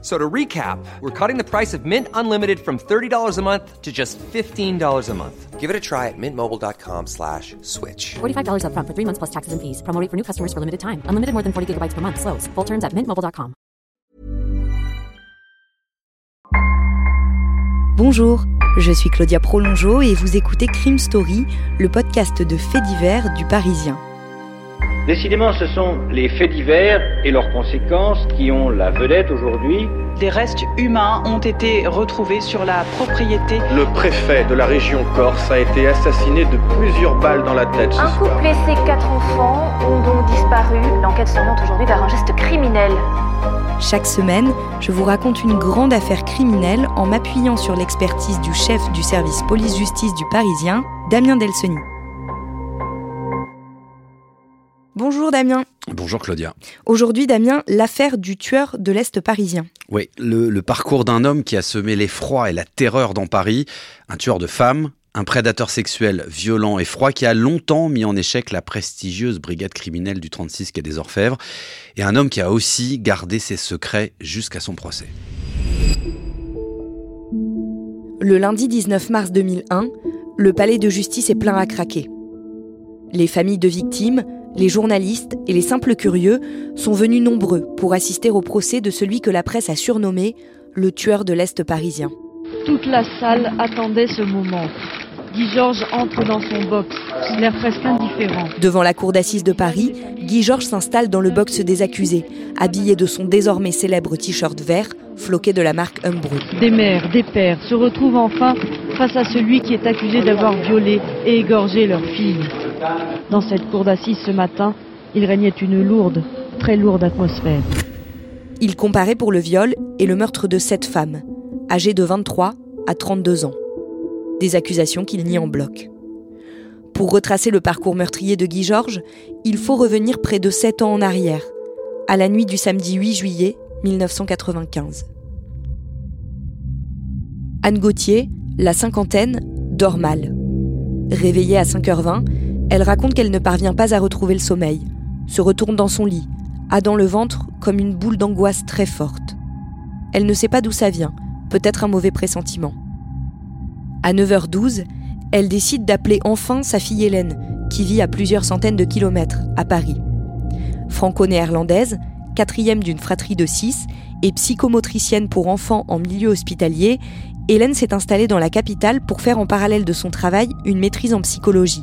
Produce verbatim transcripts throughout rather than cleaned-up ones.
So to recap, we're cutting the price of Mint Unlimited from thirty dollars a month to just fifteen dollars a month. Give it a try at mintmobile.com slash switch. forty-five dollars up front for three months plus taxes and fees. Promo rate for new customers for limited time. Unlimited more than forty gigabytes per month. Slows full terms at mint mobile point com. Bonjour, je suis Claudia Prolongeau et vous écoutez Crime Story, le podcast de faits divers du Parisien. Décidément, ce sont les faits divers et leurs conséquences qui ont la vedette aujourd'hui. Des restes humains ont été retrouvés sur la propriété. Le préfet de la région Corse a été assassiné de plusieurs balles dans la tête. Un couple et ses quatre enfants ont donc disparu. L'enquête s'oriente aujourd'hui vers un geste criminel. Chaque semaine, je vous raconte une grande affaire criminelle en m'appuyant sur l'expertise du chef du service police-justice du Parisien, Damien Delseny. Bonjour Damien. Bonjour Claudia. Aujourd'hui Damien, l'affaire du tueur de l'Est parisien. Oui, le, le parcours d'un homme qui a semé l'effroi et la terreur dans Paris, un tueur de femmes, un prédateur sexuel violent et froid qui a longtemps mis en échec la prestigieuse brigade criminelle du trente-six quai des Orfèvres et un homme qui a aussi gardé ses secrets jusqu'à son procès. Le lundi dix-neuf mars deux mille un, le palais de justice est plein à craquer. Les familles de victimes, les journalistes et les simples curieux sont venus nombreux pour assister au procès de celui que la presse a surnommé le tueur de l'Est parisien. Toute la salle attendait ce moment. Guy Georges entre dans son box, l'air presque indifférent. Devant la cour d'assises de Paris, Guy Georges s'installe dans le box des accusés, habillé de son désormais célèbre t-shirt vert, floqué de la marque Umbro. Des mères, des pères se retrouvent enfin face à celui qui est accusé d'avoir violé et égorgé leur fille. Dans cette cour d'assises ce matin, il régnait une lourde, très lourde atmosphère. Il comparait pour le viol et le meurtre de sept femmes, âgées de vingt-trois à trente-deux ans. Des accusations qu'il nie en bloc. Pour retracer le parcours meurtrier de Guy Georges, il faut revenir près de sept ans en arrière, à la nuit du samedi huit juillet mille neuf cent quatre-vingt-quinze. Anne Gauthier, la cinquantaine, dort mal. Réveillée à cinq heures vingt, elle raconte qu'elle ne parvient pas à retrouver le sommeil, se retourne dans son lit, a dans le ventre comme une boule d'angoisse très forte. Elle ne sait pas d'où ça vient, peut-être un mauvais pressentiment. À neuf heures douze, elle décide d'appeler enfin sa fille Hélène, qui vit à plusieurs centaines de kilomètres, à Paris. Franco-néerlandaise, quatrième d'une fratrie de six, et psychomotricienne pour enfants en milieu hospitalier, Hélène s'est installée dans la capitale pour faire en parallèle de son travail une maîtrise en psychologie.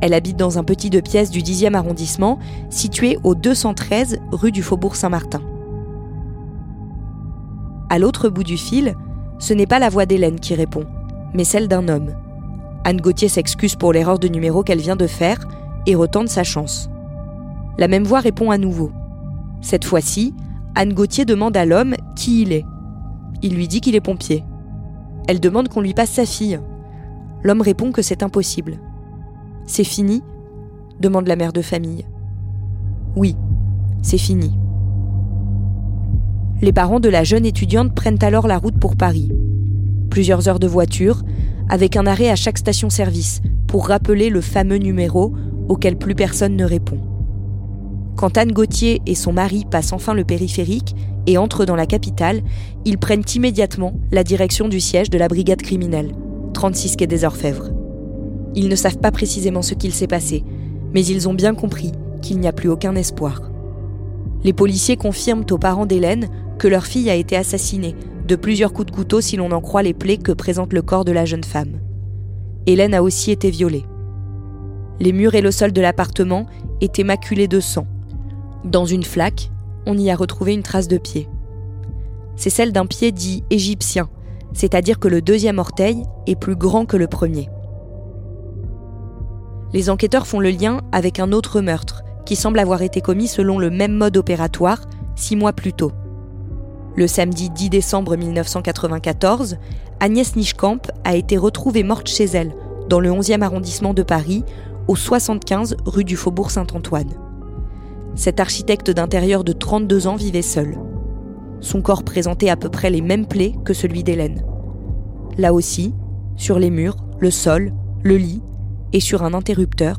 Elle habite dans un petit deux pièces du dixième arrondissement, situé au deux cent treize rue du Faubourg-Saint-Martin. À l'autre bout du fil, ce n'est pas la voix d'Hélène qui répond, mais celle d'un homme. Anne Gauthier s'excuse pour l'erreur de numéro qu'elle vient de faire et retente sa chance. La même voix répond à nouveau. Cette fois-ci, Anne Gauthier demande à l'homme qui il est. Il lui dit qu'il est pompier. Elle demande qu'on lui passe sa fille. L'homme répond que c'est impossible. « C'est fini ?» demande la mère de famille. « Oui, c'est fini. » Les parents de la jeune étudiante prennent alors la route pour Paris. Plusieurs heures de voiture, avec un arrêt à chaque station-service pour rappeler le fameux numéro auquel plus personne ne répond. Quand Anne Gauthier et son mari passent enfin le périphérique et entrent dans la capitale, ils prennent immédiatement la direction du siège de la brigade criminelle, trente-six quai des Orfèvres. Ils ne savent pas précisément ce qu'il s'est passé, mais ils ont bien compris qu'il n'y a plus aucun espoir. Les policiers confirment aux parents d'Hélène que leur fille a été assassinée, de plusieurs coups de couteau si l'on en croit les plaies que présente le corps de la jeune femme. Hélène a aussi été violée. Les murs et le sol de l'appartement étaient maculés de sang. Dans une flaque, on y a retrouvé une trace de pied. C'est celle d'un pied dit « égyptien », c'est-à-dire que le deuxième orteil est plus grand que le premier. Les enquêteurs font le lien avec un autre meurtre, qui semble avoir été commis selon le même mode opératoire, six mois plus tôt. Le samedi dix décembre mille neuf cent quatre-vingt-quatorze, Agnès Nijkamp a été retrouvée morte chez elle, dans le onzième arrondissement de Paris, au soixante-quinze rue du Faubourg Saint-Antoine. cette architecte d'intérieur de trente-deux ans vivait seule. Son corps présentait à peu près les mêmes plaies que celui d'Hélène. Là aussi, sur les murs, le sol, le lit et sur un interrupteur,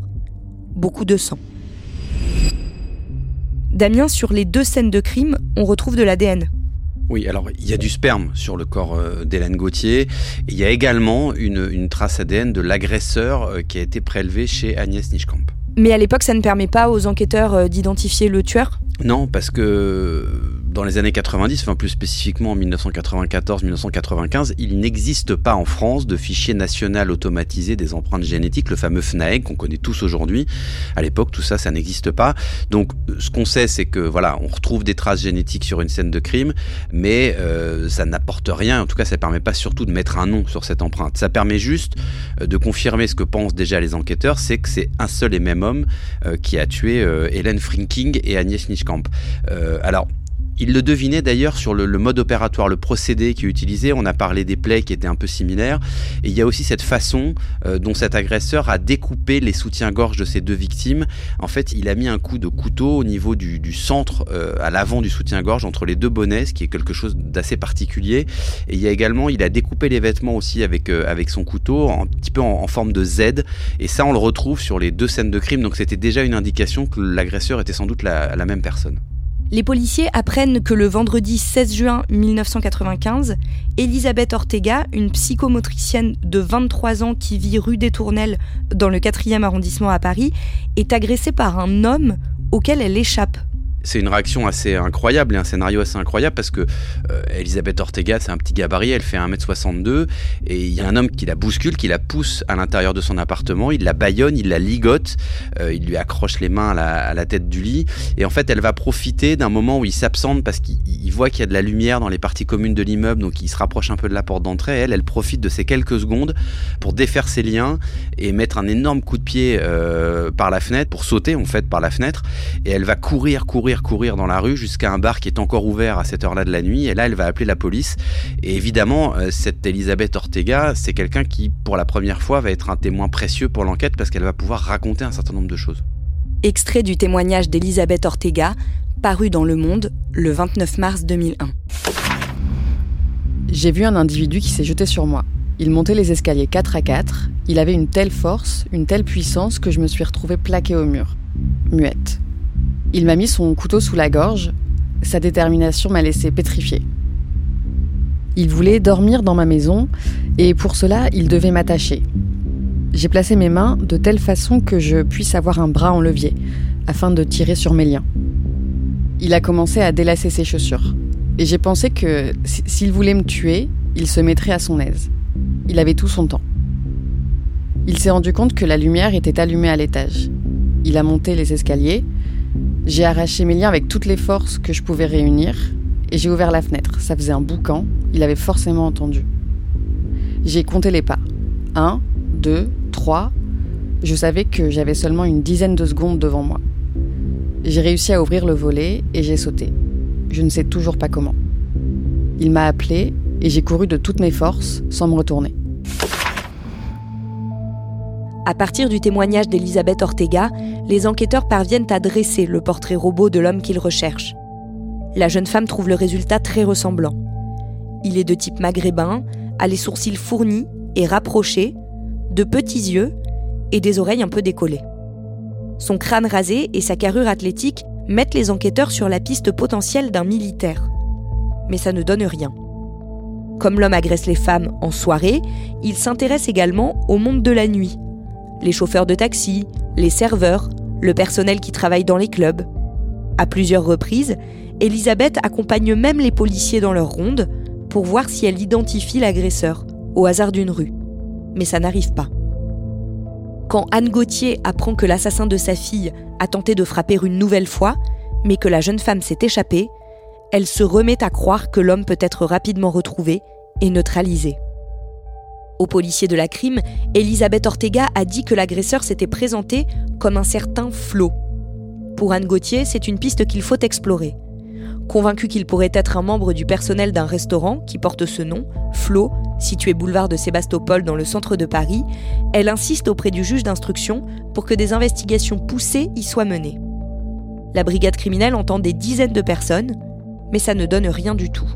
beaucoup de sang. Damien, sur les deux scènes de crime, on retrouve de l'A D N. Oui, alors il y a du sperme sur le corps d'Hélène Gauthier. Il y a également une, une trace A D N de l'agresseur qui a été prélevée chez Agnès Nijkamp. Mais à l'époque, ça ne permet pas aux enquêteurs d'identifier le tueur ? Non, parce que dans les années quatre-vingt-dix, enfin plus spécifiquement en dix-neuf cent quatre-vingt-quatorze à dix-neuf cent quatre-vingt-quinze, il n'existe pas en France de fichier national automatisé des empreintes génétiques, le fameux F N A E G qu'on connaît tous aujourd'hui. À l'époque, tout ça, ça n'existe pas. Donc, ce qu'on sait, c'est que voilà, on retrouve des traces génétiques sur une scène de crime, mais euh, ça n'apporte rien. En tout cas, ça permet pas surtout de mettre un nom sur cette empreinte. Ça permet juste de confirmer ce que pensent déjà les enquêteurs, c'est que c'est un seul et même homme euh, qui a tué euh, Hélène Frinking et Agnès Nijkamp. Euh, alors, il le devinait d'ailleurs sur le, le mode opératoire, le procédé qui est utilisé. On a parlé des plaies qui étaient un peu similaires. Et il y a aussi cette façon euh, dont cet agresseur a découpé les soutiens-gorge de ces deux victimes. En fait, il a mis un coup de couteau au niveau du, du centre, euh, à l'avant du soutien-gorge, entre les deux bonnets, ce qui est quelque chose d'assez particulier. Et il y a également, il a découpé les vêtements aussi avec, euh, avec son couteau, un petit peu en, en forme de Z. Et ça, on le retrouve sur les deux scènes de crime. Donc, c'était déjà une indication que l'agresseur était sans doute la, la même personne. Les policiers apprennent que le vendredi seize juin dix-neuf cent quatre-vingt-quinze, Elisabeth Ortega, une psychomotricienne de vingt-trois ans qui vit rue des Tournelles dans le quatrième arrondissement à Paris, est agressée par un homme auquel elle échappe. C'est une réaction assez incroyable et un scénario assez incroyable parce que euh, Elisabeth Ortega, c'est un petit gabarit, elle fait un mètre soixante-deux et il y a un homme qui la bouscule, qui la pousse à l'intérieur de son appartement, il la bâillonne, il la ligote, euh, il lui accroche les mains à la, à la tête du lit et en fait elle va profiter d'un moment où il s'absente parce qu'il il voit qu'il y a de la lumière dans les parties communes de l'immeuble, donc il se rapproche un peu de la porte d'entrée. Elle, elle profite de ces quelques secondes pour défaire ses liens et mettre un énorme coup de pied euh, par la fenêtre, pour sauter en fait par la fenêtre, et elle va courir, courir courir dans la rue jusqu'à un bar qui est encore ouvert à cette heure-là de la nuit, et là elle va appeler la police. Et évidemment, cette Elisabeth Ortega, c'est quelqu'un qui pour la première fois va être un témoin précieux pour l'enquête parce qu'elle va pouvoir raconter un certain nombre de choses. Extrait du témoignage d'Elisabeth Ortega, paru dans Le Monde le vingt-neuf mars deux mille un. J'ai vu un individu qui s'est jeté sur moi. Il montait les escaliers quatre à quatre, il avait une telle force, une telle puissance que je me suis retrouvée plaquée au mur, muette. Il m'a mis son couteau sous la gorge. Sa détermination m'a laissé pétrifiée. Il voulait dormir dans ma maison et pour cela, il devait m'attacher. J'ai placé mes mains de telle façon que je puisse avoir un bras en levier afin de tirer sur mes liens. Il a commencé à délasser ses chaussures et j'ai pensé que s'il voulait me tuer, il se mettrait à son aise. Il avait tout son temps. Il s'est rendu compte que la lumière était allumée à l'étage. Il a monté les escaliers. J'ai arraché mes liens avec toutes les forces que je pouvais réunir et j'ai ouvert la fenêtre. Ça faisait un boucan, il avait forcément entendu. J'ai compté les pas. Un, deux, trois. Je savais que j'avais seulement une dizaine de secondes devant moi. J'ai réussi à ouvrir le volet et j'ai sauté. Je ne sais toujours pas comment. Il m'a appelé et j'ai couru de toutes mes forces sans me retourner. À partir du témoignage d'Elisabeth Ortega, les enquêteurs parviennent à dresser le portrait robot de l'homme qu'ils recherchent. La jeune femme trouve le résultat très ressemblant. Il est de type maghrébin, a les sourcils fournis et rapprochés, de petits yeux et des oreilles un peu décollées. Son crâne rasé et sa carrure athlétique mettent les enquêteurs sur la piste potentielle d'un militaire. Mais ça ne donne rien. Comme l'homme agresse les femmes en soirée, il s'intéresse également au monde de la nuit. Les chauffeurs de taxi, les serveurs, le personnel qui travaille dans les clubs. À plusieurs reprises, Elisabeth accompagne même les policiers dans leur ronde pour voir si elle identifie l'agresseur, au hasard d'une rue. Mais ça n'arrive pas. Quand Anne Gauthier apprend que l'assassin de sa fille a tenté de frapper une nouvelle fois, mais que la jeune femme s'est échappée, elle se remet à croire que l'homme peut être rapidement retrouvé et neutralisé. Au policier de la crime, Elisabeth Ortega a dit que l'agresseur s'était présenté comme un certain Flo. Pour Anne Gauthier, c'est une piste qu'il faut explorer. Convaincue qu'il pourrait être un membre du personnel d'un restaurant qui porte ce nom, Flo, situé boulevard de Sébastopol dans le centre de Paris, elle insiste auprès du juge d'instruction pour que des investigations poussées y soient menées. La brigade criminelle entend des dizaines de personnes, mais ça ne donne rien du tout.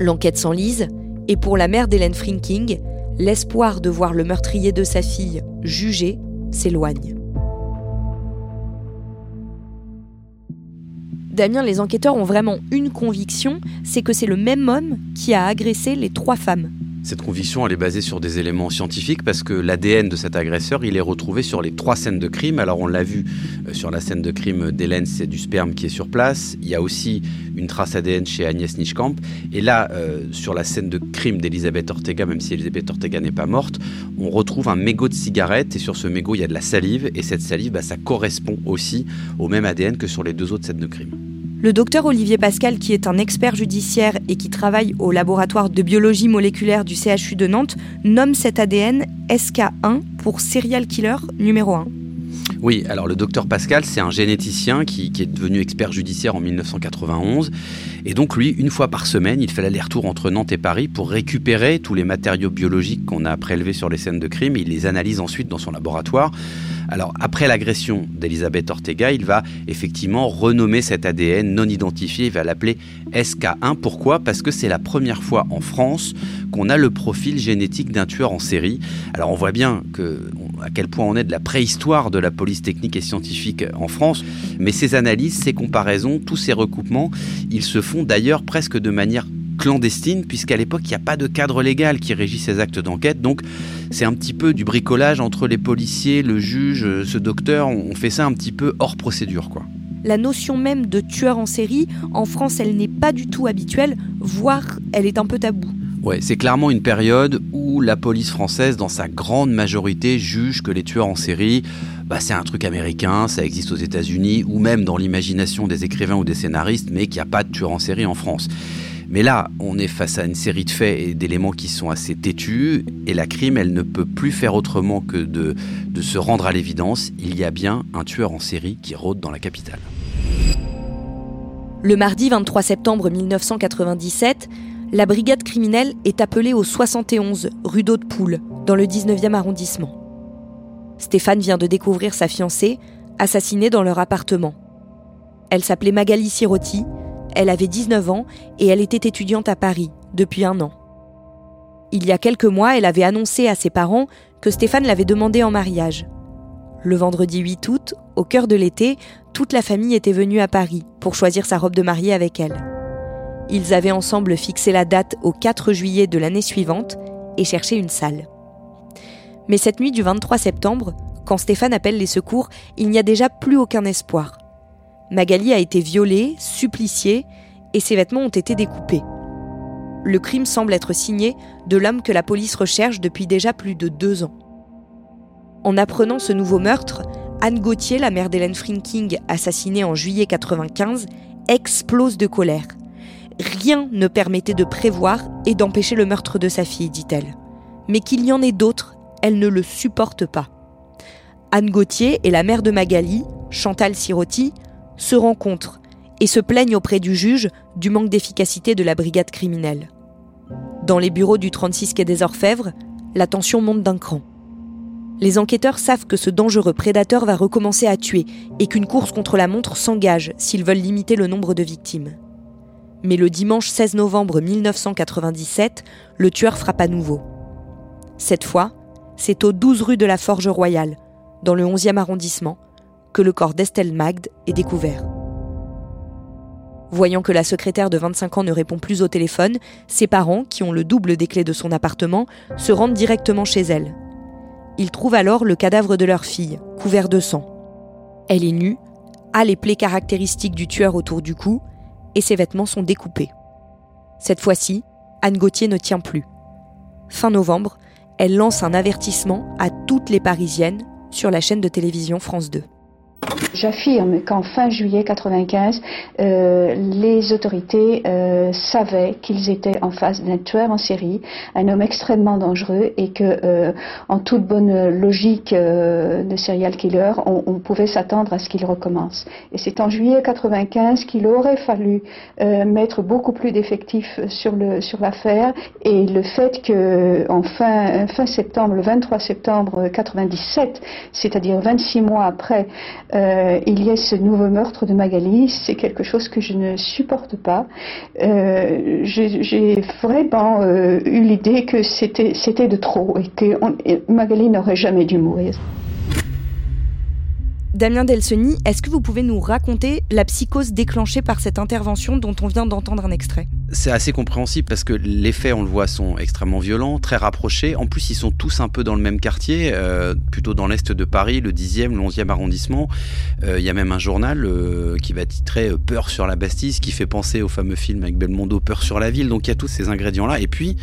L'enquête s'enlise, et pour la mère d'Hélène Frinking, l'espoir de voir le meurtrier de sa fille jugé s'éloigne. Damien, les enquêteurs ont vraiment une conviction, c'est que c'est le même homme qui a agressé les trois femmes. Cette conviction, elle est basée sur des éléments scientifiques parce que l'A D N de cet agresseur, il est retrouvé sur les trois scènes de crime. Alors on l'a vu euh, sur la scène de crime d'Hélène, c'est du sperme qui est sur place. Il y a aussi une trace A D N chez Agnès Nijkamp. Et là, euh, sur la scène de crime d'Elisabeth Ortega, même si Elisabeth Ortega n'est pas morte, on retrouve un mégot de cigarette. Et sur ce mégot, il y a de la salive. Et cette salive, bah, ça correspond aussi au même A D N que sur les deux autres scènes de crime. Le docteur Olivier Pascal, qui est un expert judiciaire et qui travaille au laboratoire de biologie moléculaire du C H U de Nantes, nomme cet A D N S K un pour serial killer numéro un. Oui, alors le docteur Pascal, c'est un généticien qui, qui est devenu expert judiciaire en dix-neuf cent quatre-vingt-onze. Et donc lui, une fois par semaine, il fait l'aller-retour entre Nantes et Paris pour récupérer tous les matériaux biologiques qu'on a prélevés sur les scènes de crime. Et il les analyse ensuite dans son laboratoire. Alors après l'agression d'Elisabeth Ortega, il va effectivement renommer cet A D N non identifié. Il va l'appeler S K un. Pourquoi ? Parce que c'est la première fois en France qu'on a le profil génétique d'un tueur en série. Alors on voit bien que, à quel point on est de la préhistoire de la police technique et scientifique en France, mais ces analyses, ces comparaisons, tous ces recoupements, ils se font d'ailleurs presque de manière clandestine, puisqu'à l'époque, il n'y a pas de cadre légal qui régit ces actes d'enquête, donc c'est un petit peu du bricolage entre les policiers, le juge, ce docteur, on fait ça un petit peu hors procédure, quoi. La notion même de tueur en série, en France, elle n'est pas du tout habituelle, voire elle est un peu taboue. Ouais, c'est clairement une période où la police française, dans sa grande majorité, juge que les tueurs en série, bah, c'est un truc américain, ça existe aux États-Unis ou même dans l'imagination des écrivains ou des scénaristes, mais qu'il n'y a pas de tueurs en série en France. Mais là, on est face à une série de faits et d'éléments qui sont assez têtus, et la crime, elle ne peut plus faire autrement que de, de se rendre à l'évidence. Il y a bien un tueur en série qui rôde dans la capitale. Le mardi vingt-trois septembre dix-neuf cent quatre-vingt-dix-sept, la brigade criminelle est appelée au soixante et onze, rue d'Hautepoule, dans le dix-neuvième arrondissement. Stéphane vient de découvrir sa fiancée, assassinée dans leur appartement. Elle s'appelait Magali Sirotti, elle avait dix-neuf ans et elle était étudiante à Paris depuis un an. Il y a quelques mois, elle avait annoncé à ses parents que Stéphane l'avait demandée en mariage. Le vendredi huit août, au cœur de l'été, toute la famille était venue à Paris pour choisir sa robe de mariée avec elle. Ils avaient ensemble fixé la date au quatre juillet de l'année suivante et cherché une salle. Mais cette nuit du vingt-trois septembre, quand Stéphane appelle les secours, il n'y a déjà plus aucun espoir. Magali a été violée, suppliciée, et ses vêtements ont été découpés. Le crime semble être signé de l'homme que la police recherche depuis déjà plus de deux ans. En apprenant ce nouveau meurtre, Anne Gauthier, la mère d'Hélène Frinking, assassinée en juillet quatre-vingt-quinze, explose de colère. Rien ne permettait de prévoir et d'empêcher le meurtre de sa fille, dit-elle. Mais qu'il y en ait d'autres, elle ne le supporte pas. Anne Gauthier et la mère de Magali, Chantal Sirotti, se rencontrent et se plaignent auprès du juge du manque d'efficacité de la brigade criminelle. Dans les bureaux du trente-six quai des Orfèvres, la tension monte d'un cran. Les enquêteurs savent que ce dangereux prédateur va recommencer à tuer et qu'une course contre la montre s'engage s'ils veulent limiter le nombre de victimes. Mais le dimanche seize novembre dix-neuf cent quatre-vingt-dix-sept, le tueur frappe à nouveau. Cette fois, c'est aux douze rue de la Forge Royale, dans le onzième arrondissement, que le corps d'Estelle Magde est découvert. Voyant que la secrétaire de vingt-cinq ans ne répond plus au téléphone, ses parents, qui ont le double des clés de son appartement, se rendent directement chez elle. Ils trouvent alors le cadavre de leur fille, couvert de sang. Elle est nue, a les plaies caractéristiques du tueur autour du cou, et ses vêtements sont découpés. Cette fois-ci, Anne Gauthier ne tient plus. Fin novembre, elle lance un avertissement à toutes les Parisiennes sur la chaîne de télévision France deux. J'affirme qu'en fin juillet quatre-vingt-quinze, euh, les autorités euh, savaient qu'ils étaient en face d'un tueur en série, un homme extrêmement dangereux, et que, euh, en toute bonne logique euh, de serial killer, on, on pouvait s'attendre à ce qu'il recommence. Et c'est en juillet quatre-vingt-quinze qu'il aurait fallu euh, mettre beaucoup plus d'effectifs sur le sur l'affaire, et le fait que en fin fin septembre, le vingt-trois septembre quatre-vingt-dix-sept, c'est-à-dire vingt-six mois après. Euh, euh, il y ait ce nouveau meurtre de Magali, c'est quelque chose que je ne supporte pas. Euh, j'ai, j'ai vraiment euh, eu l'idée que c'était, c'était de trop et que on, et Magali n'aurait jamais dû mourir. Damien Delseny, est-ce que vous pouvez nous raconter la psychose déclenchée par cette intervention dont on vient d'entendre un extrait ? C'est assez compréhensible parce que les faits, on le voit, sont extrêmement violents, très rapprochés. En plus, ils sont tous un peu dans le même quartier, euh, plutôt dans l'est de Paris, le dixième, le onzième arrondissement. Il euh, y a même un journal euh, qui va titrer « Peur sur la Bastille », ce qui fait penser au fameux film avec Belmondo « Peur sur la ville ». Donc il y a tous ces ingrédients-là. Et puis,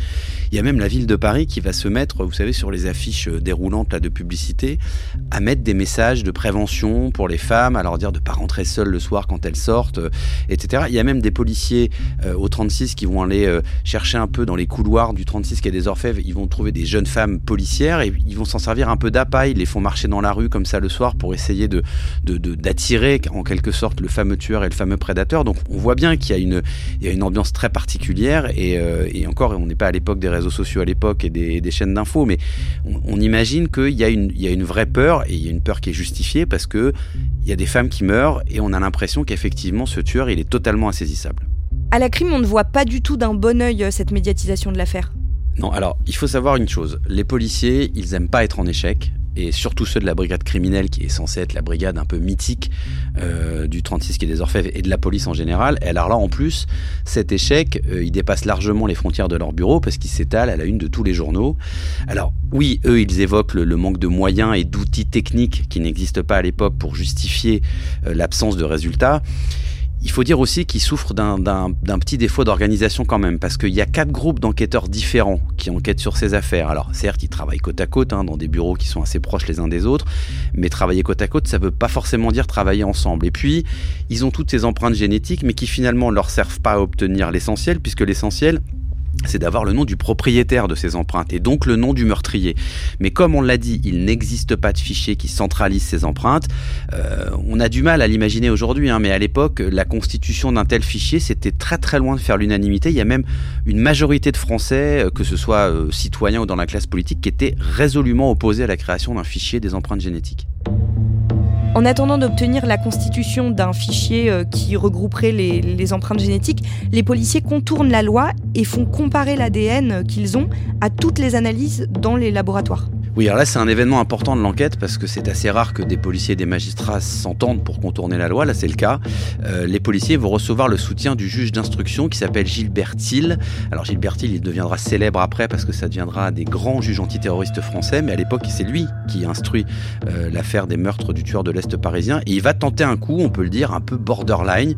il y a même la ville de Paris qui va se mettre, vous savez, sur les affiches déroulantes là, de publicité, à mettre des messages de prévention pour les femmes, à leur dire de ne pas rentrer seules le soir quand elles sortent, euh, et cetera. Il y a même des policiers euh, au trente-six qui vont aller euh, chercher un peu dans les couloirs du trente-six quai des Orfèvres. Ils vont trouver des jeunes femmes policières et ils vont s'en servir un peu d'appât. Ils les font marcher dans la rue comme ça le soir pour essayer de, de, de, d'attirer en quelque sorte le fameux tueur et le fameux prédateur. Donc on voit bien qu'il y a une, il y a une ambiance très particulière et, euh, et encore, on n'est pas à l'époque des réseaux sociaux à l'époque et des, des chaînes d'infos, mais on, on imagine qu'il y a, une, il y a une vraie peur et il y a une peur qui est justifiée parce que qu'il y a des femmes qui meurent et on a l'impression qu'effectivement ce tueur il est totalement insaisissable. À la crime, on ne voit pas du tout d'un bon œil cette médiatisation de l'affaire. Non, alors il faut savoir une chose, les policiers ils n'aiment pas être en échec. Et surtout ceux de la brigade criminelle, qui est censée être la brigade un peu mythique euh, du trente-six quai des Orfèvres et de la police en général. Et alors là, en plus, cet échec, euh, il dépasse largement les frontières de leur bureau parce qu'il s'étale à la une de tous les journaux. Alors oui, eux, ils évoquent le, le manque de moyens et d'outils techniques qui n'existent pas à l'époque pour justifier euh, l'absence de résultats. Il faut dire aussi qu'ils souffrent d'un, d'un, d'un petit défaut d'organisation quand même, parce qu'il y a quatre groupes d'enquêteurs différents qui enquêtent sur ces affaires. Alors certes, ils travaillent côte à côte, hein, dans des bureaux qui sont assez proches les uns des autres, mais travailler côte à côte, ça ne veut pas forcément dire travailler ensemble. Et puis, ils ont toutes ces empreintes génétiques, mais qui finalement ne leur servent pas à obtenir l'essentiel, puisque l'essentiel... c'est d'avoir le nom du propriétaire de ces empreintes et donc le nom du meurtrier. Mais comme on l'a dit, il n'existe pas de fichier qui centralise ces empreintes. Euh, on a du mal à l'imaginer aujourd'hui, hein, mais à l'époque, la constitution d'un tel fichier, c'était très très loin de faire l'unanimité. Il y a même une majorité de Français, que ce soit euh, citoyens ou dans la classe politique, qui étaient résolument opposés à la création d'un fichier des empreintes génétiques. En attendant d'obtenir la constitution d'un fichier qui regrouperait les, les empreintes génétiques, les policiers contournent la loi et font comparer l'A D N qu'ils ont à toutes les analyses dans les laboratoires. Oui, alors là, c'est un événement important de l'enquête parce que c'est assez rare que des policiers et des magistrats s'entendent pour contourner la loi. Là, c'est le cas. Euh, les policiers vont recevoir le soutien du juge d'instruction qui s'appelle Gilbert Thiel. Alors, Gilbert Thiel, il deviendra célèbre après parce que ça deviendra un des grands juges antiterroristes français. Mais à l'époque, c'est lui qui instruit euh, l'affaire des meurtres du tueur de l'Est parisien. Et il va tenter un coup, on peut le dire, un peu borderline.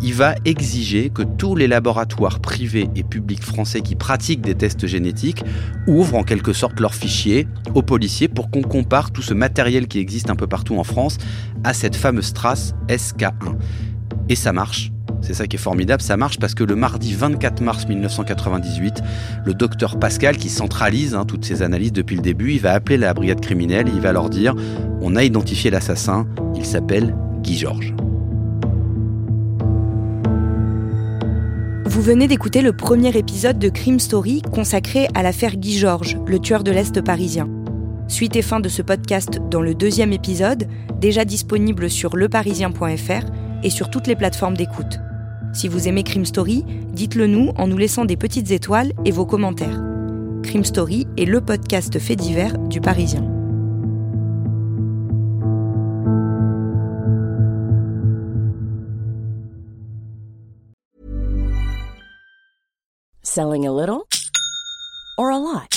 Il va exiger que tous les laboratoires privés et publics français qui pratiquent des tests génétiques ouvrent en quelque sorte leurs fichiers aux policiers pour qu'on compare tout ce matériel qui existe un peu partout en France à cette fameuse trace S K un. Et ça marche. C'est ça qui est formidable, ça marche parce que le mardi vingt-quatre mars mille neuf cent quatre-vingt-dix-huit, le docteur Pascal, qui centralise hein, toutes ces analyses depuis le début, il va appeler la brigade criminelle et il va leur dire « On a identifié l'assassin, il s'appelle Guy Georges ». Vous venez d'écouter le premier épisode de Crime Story consacré à l'affaire Guy Georges, le tueur de l'Est parisien. Suite et fin de ce podcast dans le deuxième épisode, déjà disponible sur leparisien point f r et sur toutes les plateformes d'écoute. Si vous aimez Crime Story, dites-le nous en nous laissant des petites étoiles et vos commentaires. Crime Story est le podcast fait divers du Parisien. Selling a little or a lot?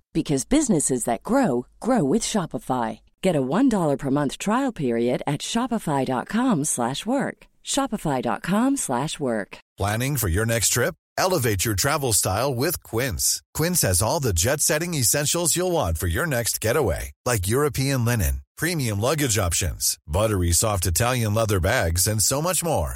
Because businesses that grow, grow with Shopify. Get a one dollar per month trial period at shopify dot com slash work. shopify dot com slash work. Planning for your next trip? Elevate your travel style with Quince. Quince has all the jet-setting essentials you'll want for your next getaway, like European linen, premium luggage options, buttery soft Italian leather bags, and so much more.